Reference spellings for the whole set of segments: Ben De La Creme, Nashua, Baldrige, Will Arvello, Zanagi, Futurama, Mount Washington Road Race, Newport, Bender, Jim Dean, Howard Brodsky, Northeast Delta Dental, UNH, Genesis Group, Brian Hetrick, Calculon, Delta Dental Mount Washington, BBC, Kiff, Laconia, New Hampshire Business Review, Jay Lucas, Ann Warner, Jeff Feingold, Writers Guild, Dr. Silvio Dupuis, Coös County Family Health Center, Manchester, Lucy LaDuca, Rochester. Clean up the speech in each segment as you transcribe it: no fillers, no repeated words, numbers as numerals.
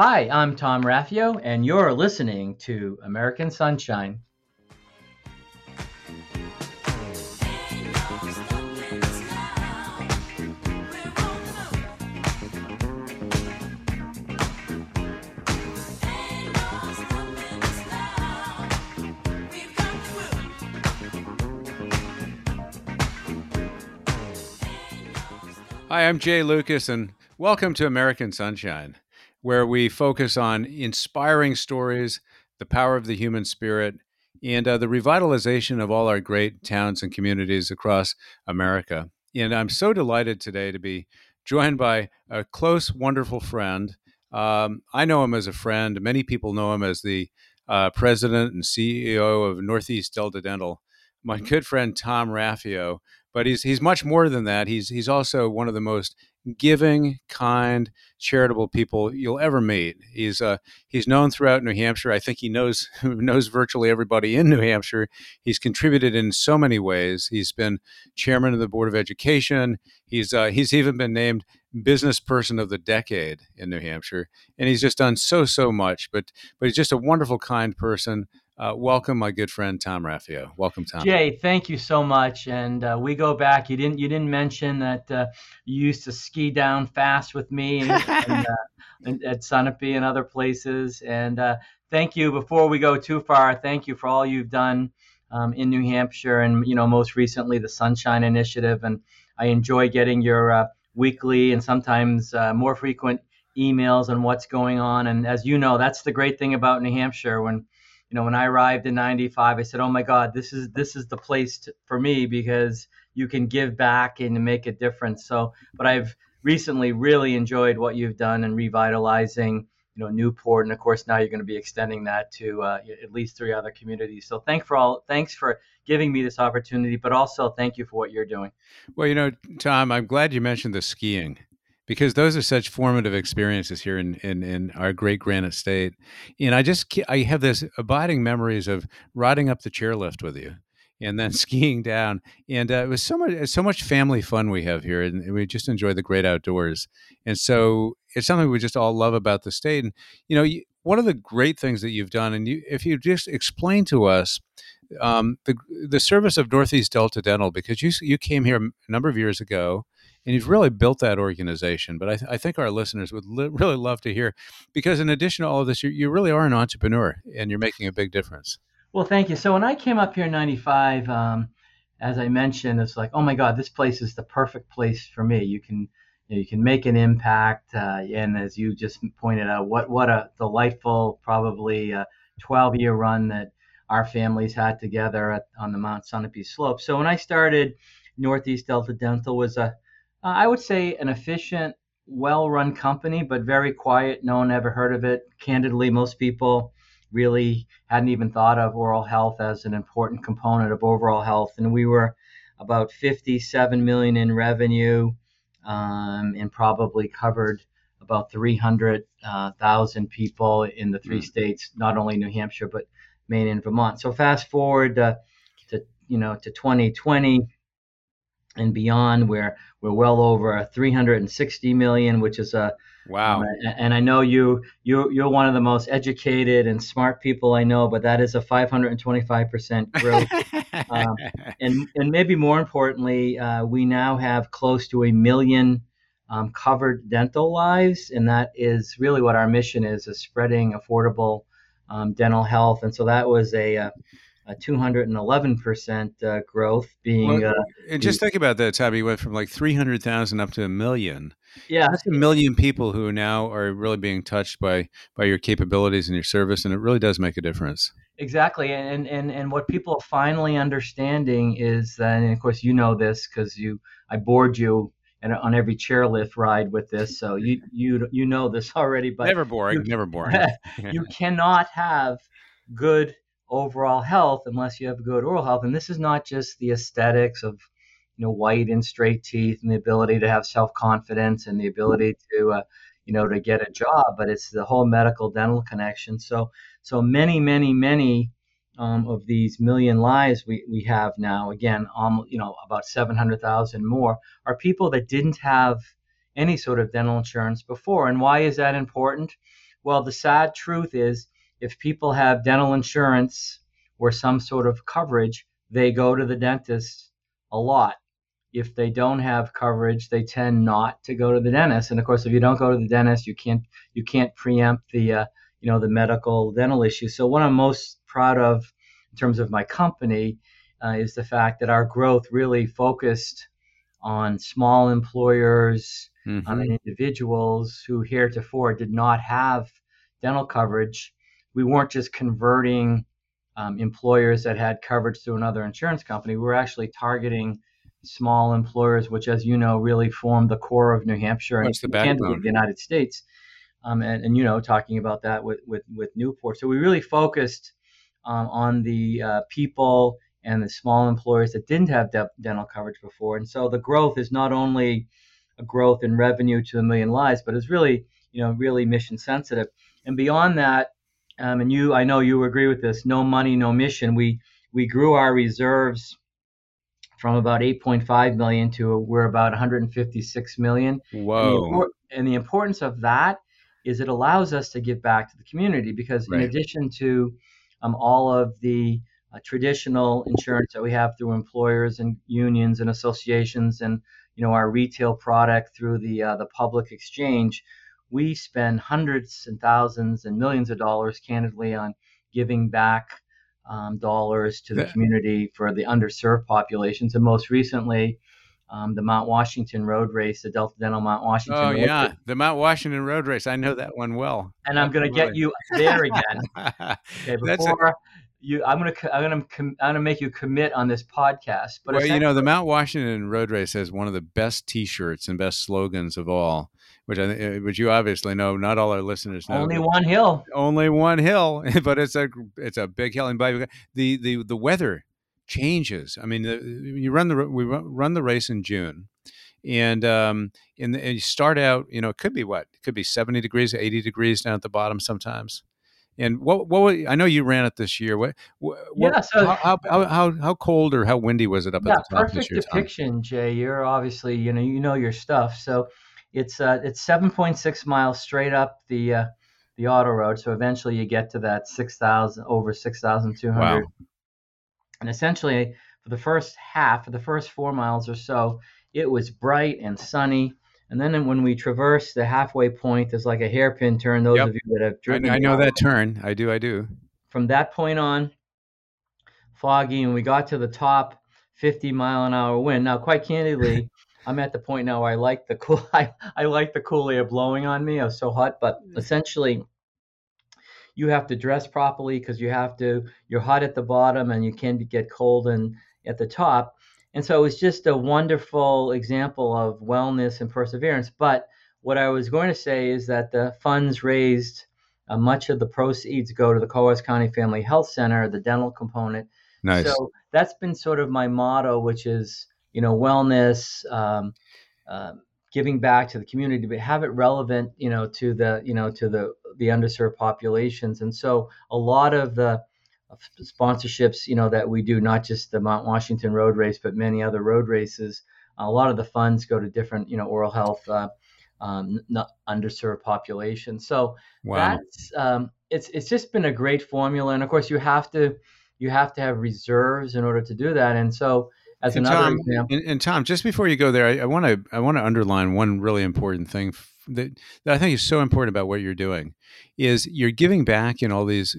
Hi, I'm Tom Raffio, and you're listening to American Sunshine. Hi, I'm Jay Lucas, and welcome to American Sunshine, where we focus on inspiring stories, the power of the human spirit, and the revitalization of all our great towns and communities across America. And I'm so delighted today to be joined by a close, wonderful friend. I know him as a friend. Many people know him as the president and CEO of Northeast Delta Dental, my good friend Tom Raffio. But he's much more than that. He's also one of the most giving, kind, charitable people you'll ever meet. He's known throughout New Hampshire. I think he knows virtually everybody in New Hampshire. He's contributed in so many ways. He's been chairman of the Board of Education. He's even been named Business Person of the Decade in New Hampshire, and he's just done so much. But he's just a wonderful, kind person. Welcome, my good friend Tom Raffio. Welcome, Tom. Jay, thank you so much. And we go back. You didn't mention that you used to ski down fast with me and at Sunapee and other places. And thank you. Before we go too far, thank you for all you've done in New Hampshire, and most recently the Sunshine Initiative. And I enjoy getting your weekly and sometimes more frequent emails on what's going on. And as you know, that's the great thing about New Hampshire. When I arrived in '95, I said, "Oh my God, this is the place for me, because you can give back and make a difference." So, but I've recently really enjoyed what you've done in revitalizing, Newport, and of course now you're going to be extending that to at least 3 other communities. So, thanks for giving me this opportunity, but also thank you for what you're doing. Well, Tom, I'm glad you mentioned the skiing, because those are such formative experiences here in our great Granite State. And I have this abiding memories of riding up the chairlift with you and then skiing down. And it was so much family fun we have here, and we just enjoy the great outdoors. And so it's something we just all love about the state. And, one of the great things that you've done, if you just explain to us the service of Northeast Delta Dental, because you came here a number of years ago, and you've really built that organization. But I think our listeners would really love to hear, because in addition to all of this, you really are an entrepreneur and you're making a big difference. Well, thank you. So when I came up here in '95, as I mentioned, it's like, oh my God, this place is the perfect place for me. You can make an impact. And as you just pointed out, what a delightful, probably 12-year run that our families had together on the Mount Sunapee slope. So when I started, Northeast Delta Dental was I would say an efficient, well-run company, but very quiet. No one ever heard of it. Candidly, most people really hadn't even thought of oral health as an important component of overall health. And we were about $57 million in revenue, and probably covered about 300,000 people in the 3 states, not only New Hampshire, but Maine and Vermont. So fast forward to 2020. And beyond, where we're well over 360 million, which is a wow. And I know you're one of the most educated and smart people I know, but that is a 525% growth. And maybe more importantly, we now have close to 1 million covered dental lives, and that is really what our mission is spreading affordable dental health. And so that was a 211% growth being. And just think about that, Tommy. You went from like 300,000 up to 1 million. Yeah, that's 1 million people who now are really being touched by your capabilities and your service, and it really does make a difference. Exactly, and what people are finally understanding is that, and of course you know this because I bored you and on every chairlift ride with this, so you know this already. But never boring. You cannot have good overall health unless you have good oral health. And this is not just the aesthetics of white and straight teeth and the ability to have self-confidence and the ability to to get a job, but it's the whole medical dental connection. So many of these million lives we have now, again, about 700,000 more, are people that didn't have any sort of dental insurance before. And why is that important? Well, the sad truth is if people have dental insurance or some sort of coverage, they go to the dentist a lot. If they don't have coverage, they tend not to go to the dentist. And of course, if you don't go to the dentist, you can't preempt the medical dental issues. So what I'm most proud of in terms of my company is the fact that our growth really focused on small employers, mm-hmm. on individuals who heretofore did not have dental coverage. We weren't just converting employers that had coverage through another insurance company. We were actually targeting small employers, which, as you know, really formed the core of New Hampshire and the United States. Talking about that with Newport. So we really focused on the people and the small employers that didn't have dental coverage before. And so the growth is not only a growth in revenue to a million lives, but it's really, really mission sensitive. And beyond that, I know you agree with this, no money, no mission. We grew our reserves from about 8.5 million to we're about 156 million. Whoa. And the importance of that is it allows us to give back to the community because in addition to all of the traditional insurance that we have through employers and unions and associations and our retail product through the public exchange, we spend hundreds and thousands and millions of dollars candidly on giving back dollars to the community for the underserved populations. And most recently, the Mount Washington Road Race, the Delta Dental Mount Washington Road Race. Oh, yeah, the Mount Washington Road Race. I know that one well. And I'm going to get you there again. Okay, I'm gonna make you commit on this podcast. But the Mount Washington Road Race has one of the best T-shirts and best slogans of all, which you obviously know. Not all our listeners know. Only one hill, but it's a big hill. And by the weather changes. I mean, we run the race in June. And you start out, it could be 70 degrees, 80 degrees down at the bottom sometimes. And what I know you ran it this year. How cold or how windy was it up at the top of this year? Perfect depiction, Tom? Jay. You're obviously you know your stuff. So it's 7.6 miles straight up the auto road. So eventually you get to that 6,200. Wow. And essentially for the first half, for the first 4 miles or so, it was bright and sunny. And then when we traverse the halfway point, there's like a hairpin turn. Those of you that have driven, I know that turn. I do. From that point on, foggy, and we got to the top, 50 mile an hour wind. Now, quite candidly, I'm at the point now where I like the cool. I like the cool air blowing on me. I was so hot, but essentially, you have to dress properly because you're hot at the bottom, and you can get cold and at the top. And so it was just a wonderful example of wellness and perseverance. But what I was going to say is that the funds raised, much of the proceeds go to the Coös County Family Health Center, the dental component. Nice. So that's been sort of my motto, which is, wellness, giving back to the community, but have it relevant, to the underserved populations. And so a lot of the sponsorships, that we do, not just the Mount Washington Road Race, but many other road races. A lot of the funds go to different, oral health, underserved populations. So that's it's just been a great formula. And of course, you have to have reserves in order to do that. And so, example, and Tom, just before you go there, I want to underline one really important thing that I think is so important about what you're doing is you're giving back in all these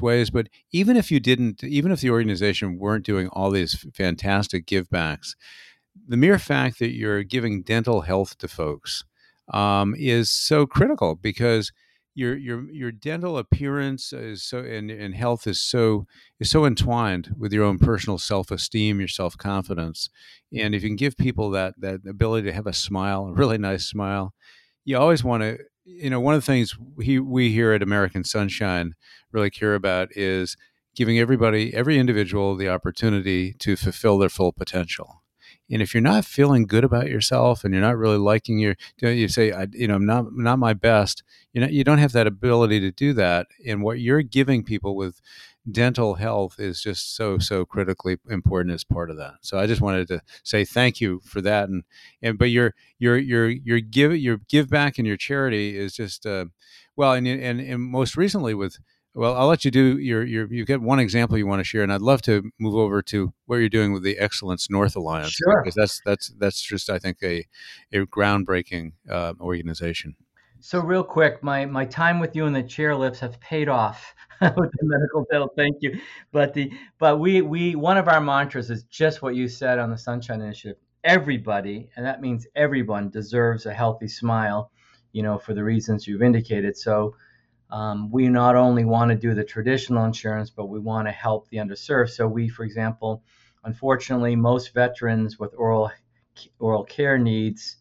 ways. But even if the organization weren't doing all these fantastic give backs, the mere fact that you're giving dental health to folks is so critical because your dental appearance is so and health is so entwined with your own personal self-esteem, your self-confidence. And if you can give people that ability to have a smile, a really nice smile, you always want to, one of the things we here at American Sunshine really care about is giving every individual the opportunity to fulfill their full potential. And if you're not feeling good about yourself and you're not really liking you say, I'm not my best, you don't have that ability to do that. And what you're giving people with dental health is just so critically important as part of that. So I just wanted to say thank you for that, and but your give back and your charity is just well, and most recently with. Well, I'll let you do your you've got one example you want to share, and I'd love to move over to what you're doing with the Excellence North Alliance. Sure. Because that's just, I think, a groundbreaking organization. So real quick, my time with you in the chairlifts have paid off with the medical bill. Thank you. But we one of our mantras is just what you said on the Sunshine Initiative. Everybody, and that means everyone, deserves a healthy smile, you know, for the reasons you've indicated. So we not only want to do the traditional insurance, but we want to help the underserved. So we, for example, unfortunately, most veterans with oral care needs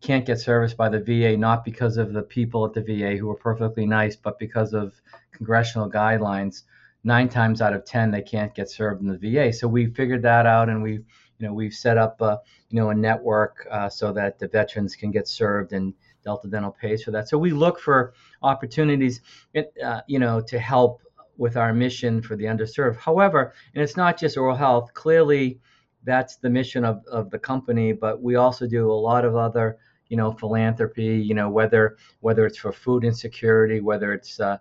can't get serviced by the VA, not because of the people at the VA who are perfectly nice, but because of congressional guidelines. 9 times out of 10, they can't get served in the VA. So we figured that out, and we've set up a network so that the veterans can get served, and Delta Dental pays for that. So we look for opportunities, to help with our mission for the underserved. However, and it's not just oral health. Clearly, that's the mission of the company, but we also do a lot of other, philanthropy. Whether it's for food insecurity, whether it's the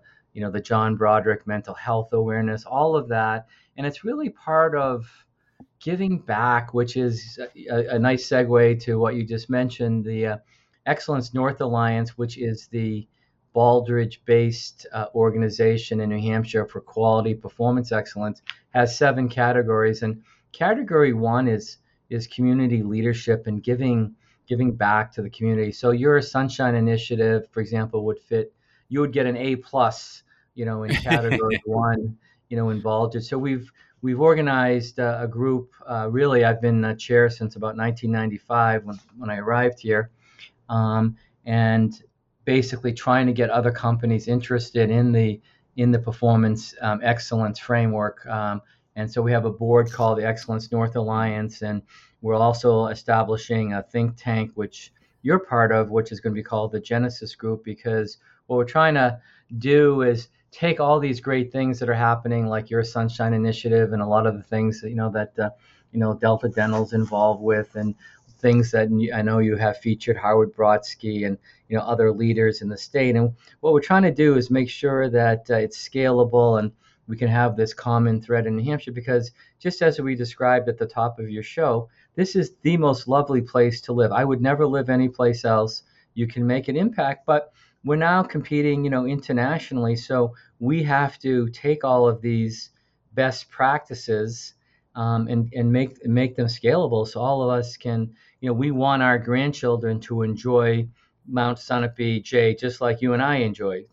John Broderick mental health awareness, all of that, and it's really part of giving back, which is a nice segue to what you just mentioned. The Excellence North Alliance, which is the Baldrige-based organization in New Hampshire for quality performance excellence, has 7 categories. And category 1 is community leadership and giving back to the community. So your Sunshine Initiative, for example, you would get an A+, in category 1, in Baldrige. So we've organized a group. Really, I've been the chair since about 1995 when I arrived here. And basically trying to get other companies interested in the performance excellence framework. And so we have a board called the Excellence North Alliance, and we're also establishing a think tank, which you're part of, which is going to be called the Genesis Group, because what we're trying to do is take all these great things that are happening, like your Sunshine Initiative and a lot of the things that, Delta Dental's involved with, and things that I know you have featured Howard Brodsky and other leaders in the state. And what we're trying to do is make sure that it's scalable and we can have this common thread in New Hampshire, because just as we described at the top of your show, this is the most lovely place to live. I would never live anyplace else. You can make an impact, but we're now competing, internationally. So we have to take all of these best practices and make them scalable, so all of us can, we want our grandchildren to enjoy Mount Sunapee, Jay, just like you and I enjoyed.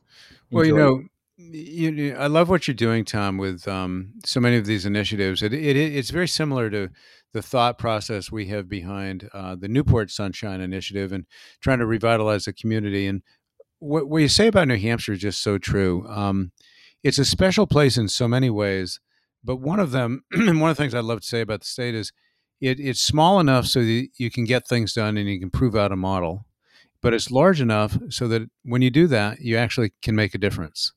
Well, I love what you're doing, Tom, with so many of these initiatives. It's very similar to the thought process we have behind the Newport Sunshine Initiative and trying to revitalize the community. And what you say about New Hampshire is just so true. It's a special place in so many ways. But one of the things I'd love to say about the state is it's small enough so that you can get things done and you can prove out a model, but it's large enough so that when you do that, you actually can make a difference,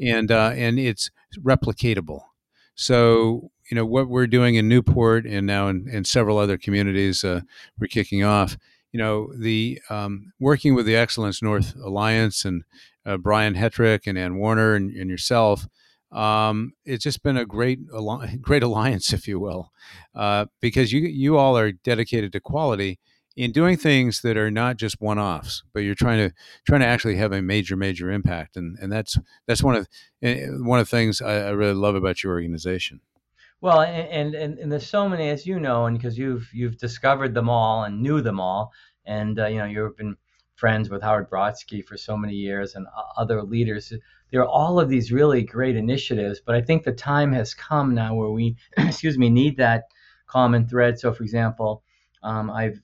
and it's replicatable. So, what we're doing in Newport and now in several other communities, we're kicking off, the working with the Excellence North Alliance and Brian Hetrick and Ann Warner and yourself. It's just been a great alliance, if you will, because you all are dedicated to quality in doing things that are not just one-offs, but you're trying to actually have a major impact, and that's one of the things I really love about your organization. Well, and there's so many, as you know, and because you've discovered them all and knew them all, and you've been friends with Howard Brodsky for so many years and other leaders. There are all of these really great initiatives, but I think the time has come now where we, need that common thread. So, for example, I've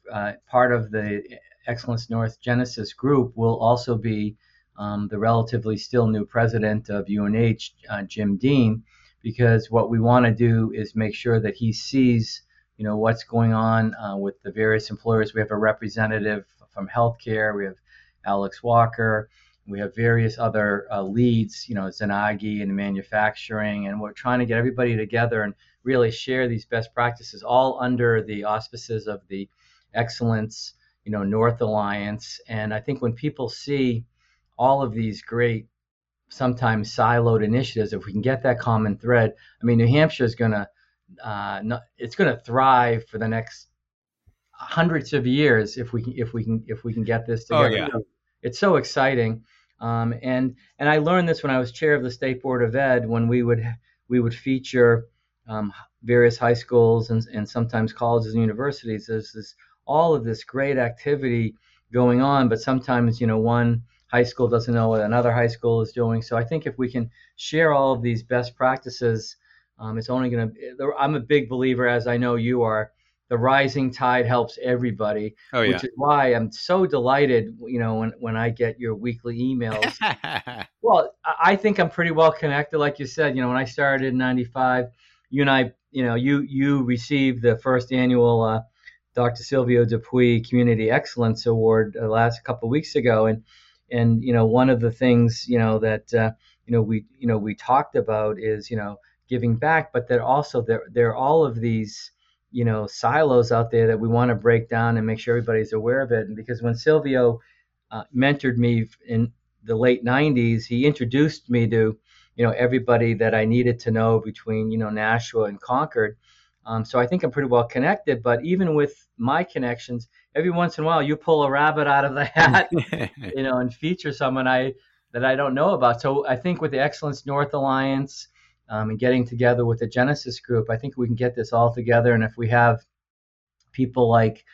part of the Excellence North Genesis Group will also be the relatively still new president of UNH, Jim Dean, because what we want to do is make sure that he sees, what's going on with the various employers. We have a representative from healthcare. We have Alex Walker. We have various other leads, Zanagi and manufacturing, and we're trying to get everybody together and really share these best practices, all under the auspices of the Excellence, North Alliance. And I think when people see all of these great, sometimes siloed initiatives, if we can get that common thread, I mean, New Hampshire is going to, it's going to thrive for the next hundreds of years if we can get this together. Oh, yeah. It's so exciting. And I learned this when I was chair of the State Board of Ed, when we would feature various high schools and sometimes colleges and universities. There's all of this great activity going on, but sometimes one high school doesn't know what another high school is doing. So I think if we can share all of these best practices, it's only going to. I'm a big believer, as I know you are. The rising tide helps everybody, oh, yeah. Which is why I'm so delighted, when I get your weekly emails. Well, I think I'm pretty well connected. Like you said, when I started in 95, you and I, you received the first annual Dr. Silvio Dupuis Community Excellence Award last couple of weeks ago. And, one of the things, that, we talked about is, giving back, but that also there are all of these, silos out there that we want to break down and make sure everybody's aware of it. And because when Silvio mentored me in the late 90s, he introduced me to, everybody that I needed to know between, Nashua and Concord. So I think I'm pretty well connected, but even with my connections, every once in a while you pull a rabbit out of the hat, and feature someone that I don't know about. So I think with the Excellence North Alliance, and getting together with the Genesis Group, I think we can get this all together. And if we have people like,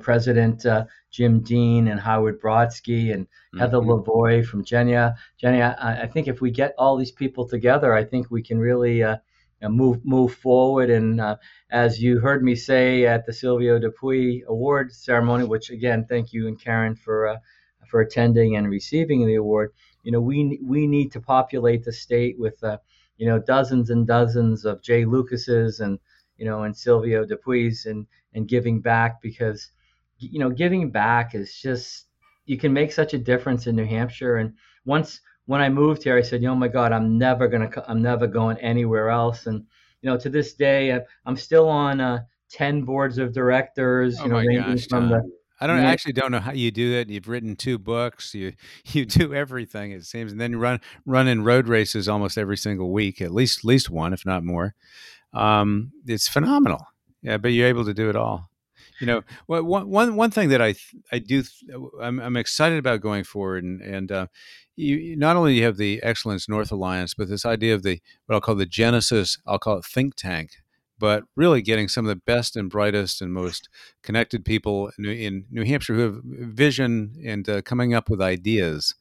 President Jim Dean and Howard Brodsky and Heather Lavoie from Genia, I think if we get all these people together, I think we can really move forward. And as you heard me say at the Silvio Dupuis Award ceremony, which again, thank you and Karen for attending and receiving the award. We need to populate the state with dozens and dozens of Jay Lucases and, and Silvio Dupuis and giving back, because, giving back is just, you can make such a difference in New Hampshire. And when I moved here, I said, oh my God, I'm never going anywhere else. And, to this day, I'm still on 10 boards of directors, I actually don't know how you do it. You've written 2 books. You do everything, it seems, and then run in road races almost every single week, at least one, if not more. It's phenomenal. Yeah, but you're able to do it all. One thing that I'm excited about going forward, and you not only you have the Excellence North Alliance, but this idea of what I'll call the Genesis, I'll call it think tank. But really getting some of the best and brightest and most connected people in New Hampshire who have vision and coming up with ideas.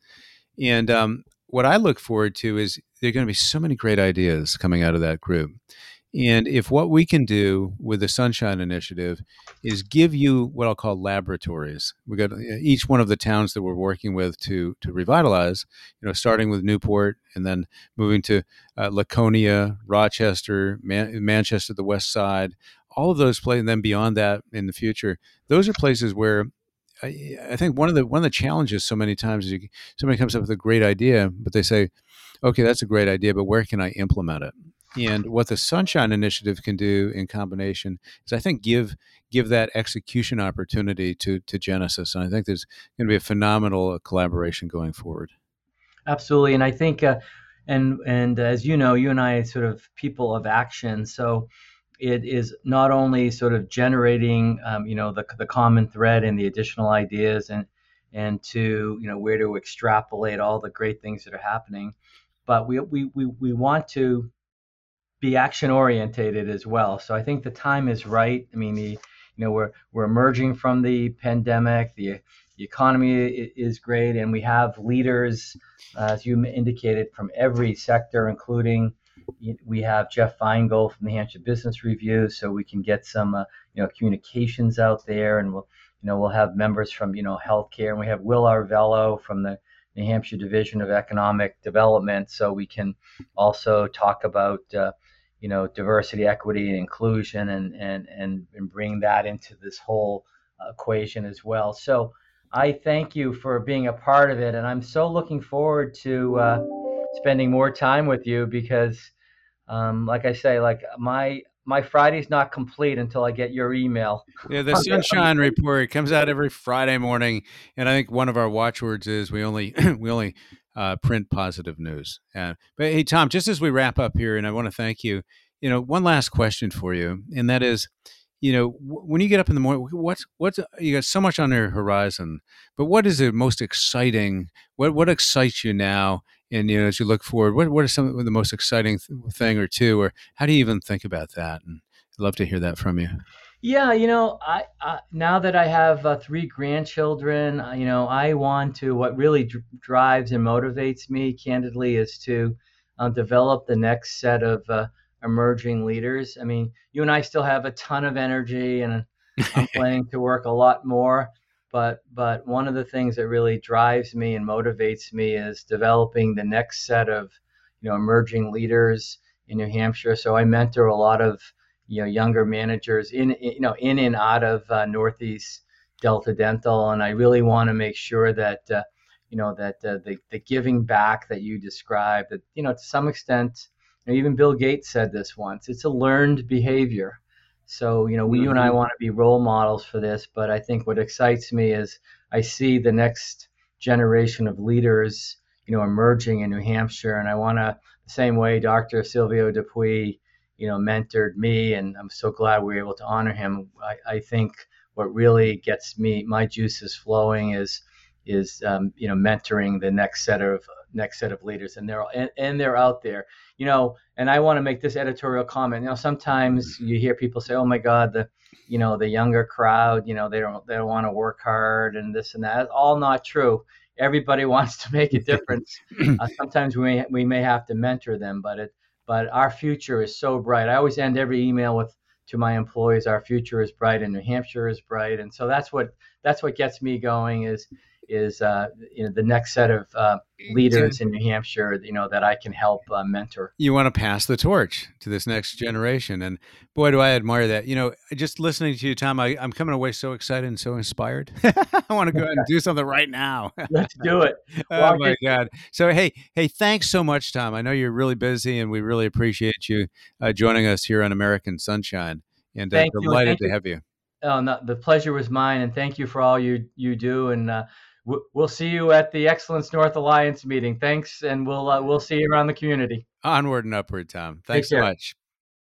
And what I look forward to is there are going to be so many great ideas coming out of that group. And if what we can do with the Sunshine Initiative is give you what I'll call laboratories. We got each one of the towns that we're working with to revitalize, starting with Newport and then moving to Laconia, Rochester, Manchester, the West Side, all of those places, and then beyond that in the future. Those are places where I think one of the challenges so many times is somebody comes up with a great idea, but they say, okay, that's a great idea, but where can I implement it? And what the Sunshine Initiative can do in combination is, I think, give that execution opportunity to Genesis. And I think there's going to be a phenomenal collaboration going forward. Absolutely. And I think, and as you know, you and I are sort of people of action. So it is not only sort of generating, the common thread and the additional ideas and to, where to extrapolate all the great things that are happening. But we want to be action orientated as well. So I think the time is right. I mean, we're emerging from the pandemic. The economy is great, and we have leaders, as you indicated, from every sector, including we have Jeff Feingold from the New Hampshire Business Review, so we can get some communications out there, and we'll have members from healthcare, and we have Will Arvello from the New Hampshire Division of Economic Development, so we can also talk about diversity, equity, and inclusion, and bring that into this whole equation as well. So I thank you for being a part of it, and I'm so looking forward to spending more time with you, because like I say, like my Friday's not complete until I get your email. Yeah, the Sunshine Report comes out every Friday morning, and I think one of our watchwords is we only print positive news. But hey, Tom, just as we wrap up here, and I want to thank you, you know, one last question for you, and that is, you know, when you get up in the morning, what's you got so much on your horizon, but what is the most exciting? What excites you now? And, you know, as you look forward, what are some of the most exciting thing or two, or how do you even think about that? And I'd love to hear that from you. Yeah. You know, I now that I have 3 grandchildren, you know, I want to, what really drives and motivates me candidly is to develop the next set of, emerging leaders. I mean, you and I still have a ton of energy, and I'm planning to work a lot more. But one of the things that really drives me and motivates me is developing the next set of, you know, emerging leaders in New Hampshire. So I mentor a lot of, you know, younger managers in and out of Northeast Delta Dental, and I really want to make sure that you know, that the giving back that you described, that, you know, to some extent. Even Bill Gates said this once, it's a learned behavior. So, you know, you and I want to be role models for this, but I think what excites me is I see the next generation of leaders, you know, emerging in New Hampshire. And I want to, the same way Dr. Silvio Dupuis, you know, mentored me, and I'm so glad we were able to honor him. I think what really gets me, my juices flowing is you know, mentoring the next set of leaders, and they're out there, you know. And I want to make this editorial comment. You know, sometimes you hear people say, "Oh my God, the younger crowd, you know, they don't want to work hard and this and that." That's all not true. Everybody wants to make a difference. Sometimes we may have to mentor them, but our future is so bright. I always end every email to my employees, "Our future is bright, and New Hampshire is bright," and so that's what gets me going is you know, the next set of leaders in New Hampshire, you know, that I can help mentor. You want to pass the torch to this next generation. And boy, do I admire that. You know, just listening to you, Tom, I'm coming away so excited and so inspired. I want to go ahead and do something right now. Let's do it. Well, God. So, hey, thanks so much, Tom. I know you're really busy, and we really appreciate you joining us here on American Sunshine. And delighted to have you. Oh, no, the pleasure was mine. And thank you for all you do. And, we'll see you at the Excellence North Alliance meeting. Thanks, and we'll see you around the community. Onward and upward, Tom. Thanks so much.